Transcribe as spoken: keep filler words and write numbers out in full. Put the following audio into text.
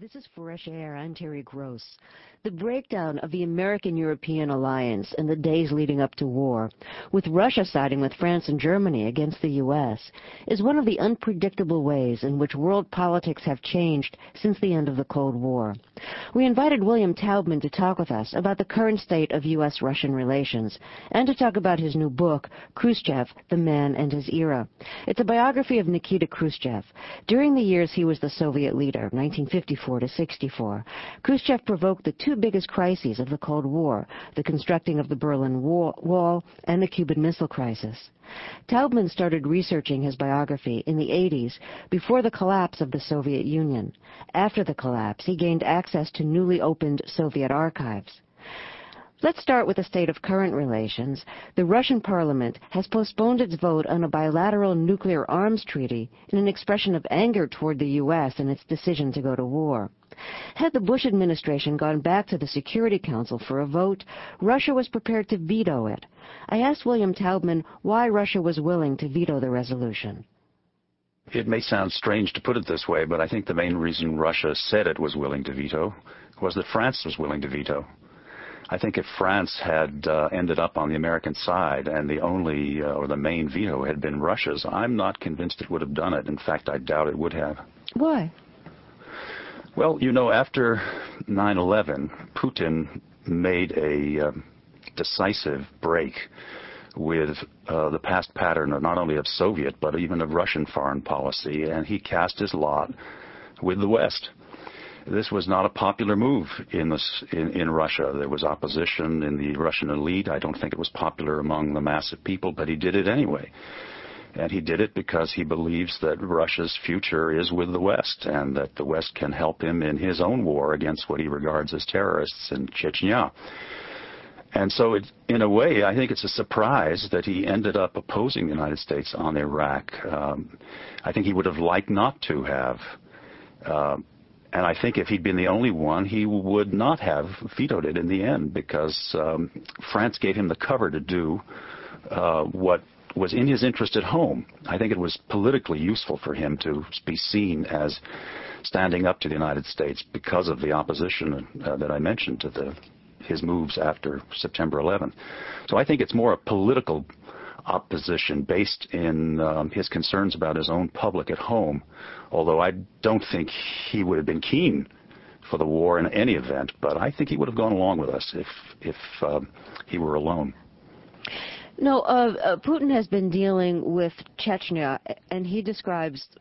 This is Fresh Air. I'm Terry Gross. The breakdown of the American-European alliance in the days leading up to war, with Russia siding with France and Germany against the U S, is one of the unpredictable ways in which world politics have changed since the end of the Cold War. We invited William Taubman to talk with us about the current state of U S Russian relations and to talk about his new book, Khrushchev: The Man and His Era. It's a biography of Nikita Khrushchev. During the years he was the Soviet leader, nineteen fifty-four to sixty-four, Khrushchev provoked the two biggest crises of the Cold War, the constructing of the Berlin Wall and the Cuban Missile Crisis. Taubman started researching his biography in the eighties, before the collapse of the Soviet Union. After the collapse, he gained access to newly opened Soviet archives. Let's start with the state of current relations. The Russian parliament has postponed its vote on a bilateral nuclear arms treaty in an expression of anger toward the U S and its decision to go to war. Had the Bush administration gone back to the Security Council for a vote, Russia was prepared to veto it. I asked William Taubman why Russia was willing to veto the resolution. It may sound strange to put it this way, but I think the main reason Russia said it was willing to veto was that France was willing to veto. I think if France had uh, ended up on the American side and the only uh, or the main veto had been Russia's, I'm not convinced it would have done it. In fact, I doubt it would have. Why? Well, you know, after nine eleven, Putin made a uh, decisive break with uh, the past pattern of not only of Soviet but even of Russian foreign policy, and he cast his lot with the West. This was not a popular move in, this, in, in Russia. There was opposition in the Russian elite. I don't think it was popular among the mass of people, but he did it anyway. And he did it because he believes that Russia's future is with the West and that the West can help him in his own war against what he regards as terrorists in Chechnya. And so it, in a way, I think it's a surprise that he ended up opposing the United States on Iraq. Um, I think he would have liked not to have. Uh, And I think if he'd been the only one, he would not have vetoed it in the end, because um, France gave him the cover to do uh, what was in his interest at home. I think it was politically useful for him to be seen as standing up to the United States because of the opposition uh, that I mentioned to the, his moves after September eleventh. So I think it's more a political opposition based in um, his concerns about his own public at home, although I don't think he would have been keen for the war in any event, but I think he would have gone along with us if, if um, he were alone. No, uh, uh, Putin has been dealing with Chechnya, and he describes